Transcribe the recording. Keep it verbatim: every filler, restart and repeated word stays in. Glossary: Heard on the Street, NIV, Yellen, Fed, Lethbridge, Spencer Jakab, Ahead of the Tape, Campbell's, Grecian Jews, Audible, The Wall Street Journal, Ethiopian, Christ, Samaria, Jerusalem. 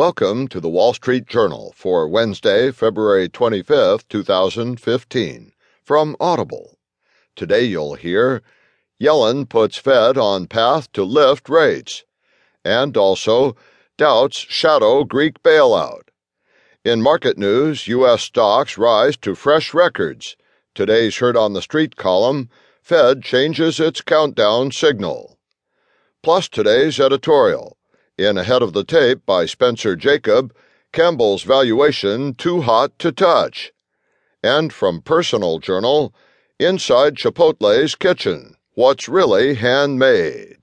Welcome to The Wall Street Journal for Wednesday, February twenty-fifth, two thousand fifteen, from Audible. Today you'll hear, Yellen puts Fed on path to lift rates, and also, doubts shadow Greek bailout. In market news, U S stocks rise to fresh records. Today's Heard on the Street column, Fed changes its countdown signal. Plus today's editorial. In Ahead of the Tape by Spencer Jakab, Campbell's valuation too hot to touch. And from Personal Journal, Inside Chipotle's Kitchen, what's really handmade.